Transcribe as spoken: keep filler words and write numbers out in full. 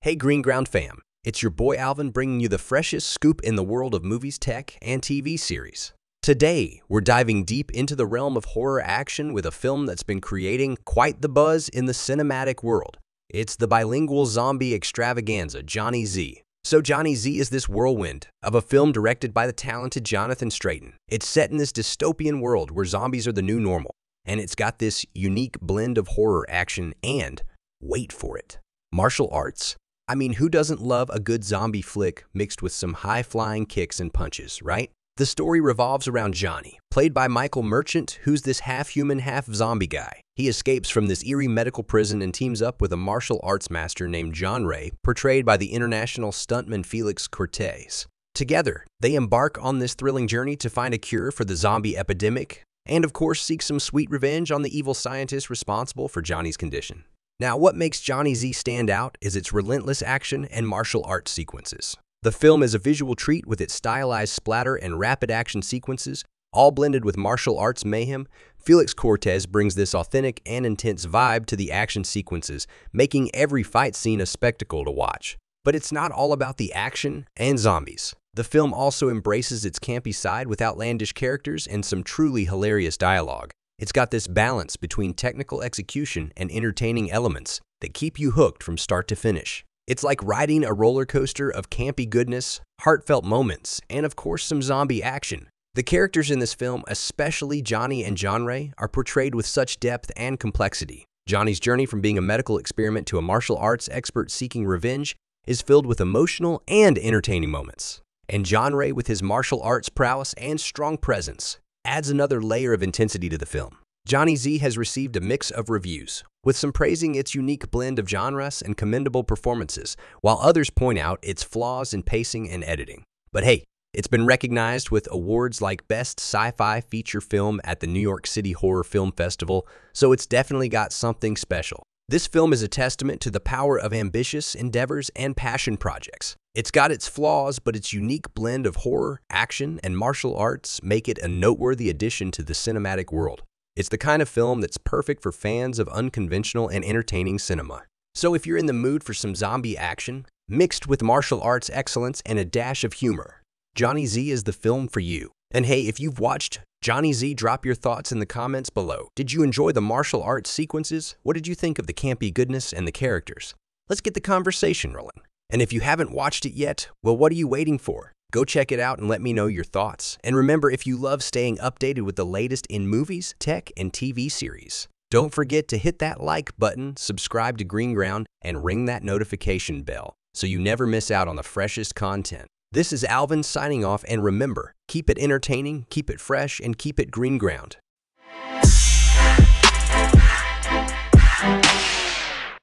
Hey Green Ground fam, it's your boy Alvin bringing you the freshest scoop in the world of movies, tech, and T V series. Today, we're diving deep into the realm of horror action with a film that's been creating quite the buzz in the cinematic world. It's the bilingual zombie extravaganza, Johnny Z. So Johnny Z is this whirlwind of a film directed by the talented Jonathan Strayton. It's set in this dystopian world where zombies are the new normal, and it's got this unique blend of horror, action, and, wait for it, martial arts. I mean, who doesn't love a good zombie flick mixed with some high-flying kicks and punches, right? The story revolves around Johnny, played by Michael Merchant, who's this half-human, half-zombie guy. He escapes from this eerie medical prison and teams up with a martial arts master named John Ray, portrayed by the international stuntman Felix Cortez. Together, they embark on this thrilling journey to find a cure for the zombie epidemic and, of course, seek some sweet revenge on the evil scientist responsible for Johnny's condition. Now, what makes Johnny Z stand out is its relentless action and martial arts sequences. The film is a visual treat with its stylized splatter and rapid action sequences, all blended with martial arts mayhem. Felix Cortez brings this authentic and intense vibe to the action sequences, making every fight scene a spectacle to watch. But it's not all about the action and zombies. The film also embraces its campy side with outlandish characters and some truly hilarious dialogue. It's got this balance between technical execution and entertaining elements that keep you hooked from start to finish. It's like riding a roller coaster of campy goodness, heartfelt moments, and of course some zombie action. The characters in this film, especially Johnny and John Ray, are portrayed with such depth and complexity. Johnny's journey from being a medical experiment to a martial arts expert seeking revenge is filled with emotional and entertaining moments. And John Ray, with his martial arts prowess and strong presence, adds another layer of intensity to the film. Johnny Z has received a mix of reviews, with some praising its unique blend of genres and commendable performances, while others point out its flaws in pacing and editing. But hey, it's been recognized with awards like Best Sci-Fi Feature Film at the New York City Horror Film Festival, so it's definitely got something special. This film is a testament to the power of ambitious endeavors and passion projects. It's got its flaws, but its unique blend of horror, action, and martial arts make it a noteworthy addition to the cinematic world. It's the kind of film that's perfect for fans of unconventional and entertaining cinema. So if you're in the mood for some zombie action, mixed with martial arts excellence and a dash of humor, Johnny Z is the film for you. And hey, if you've watched Johnny Z, drop your thoughts in the comments below. Did you enjoy the martial arts sequences? What did you think of the campy goodness and the characters? Let's get the conversation rolling. And if you haven't watched it yet, well, what are you waiting for? Go check it out and let me know your thoughts. And remember, if you love staying updated with the latest in movies, tech, and T V series, don't forget to hit that like button, subscribe to Green Ground, and ring that notification bell so you never miss out on the freshest content. This is Alvin signing off, and remember, keep it entertaining, keep it fresh, and keep it Green Ground.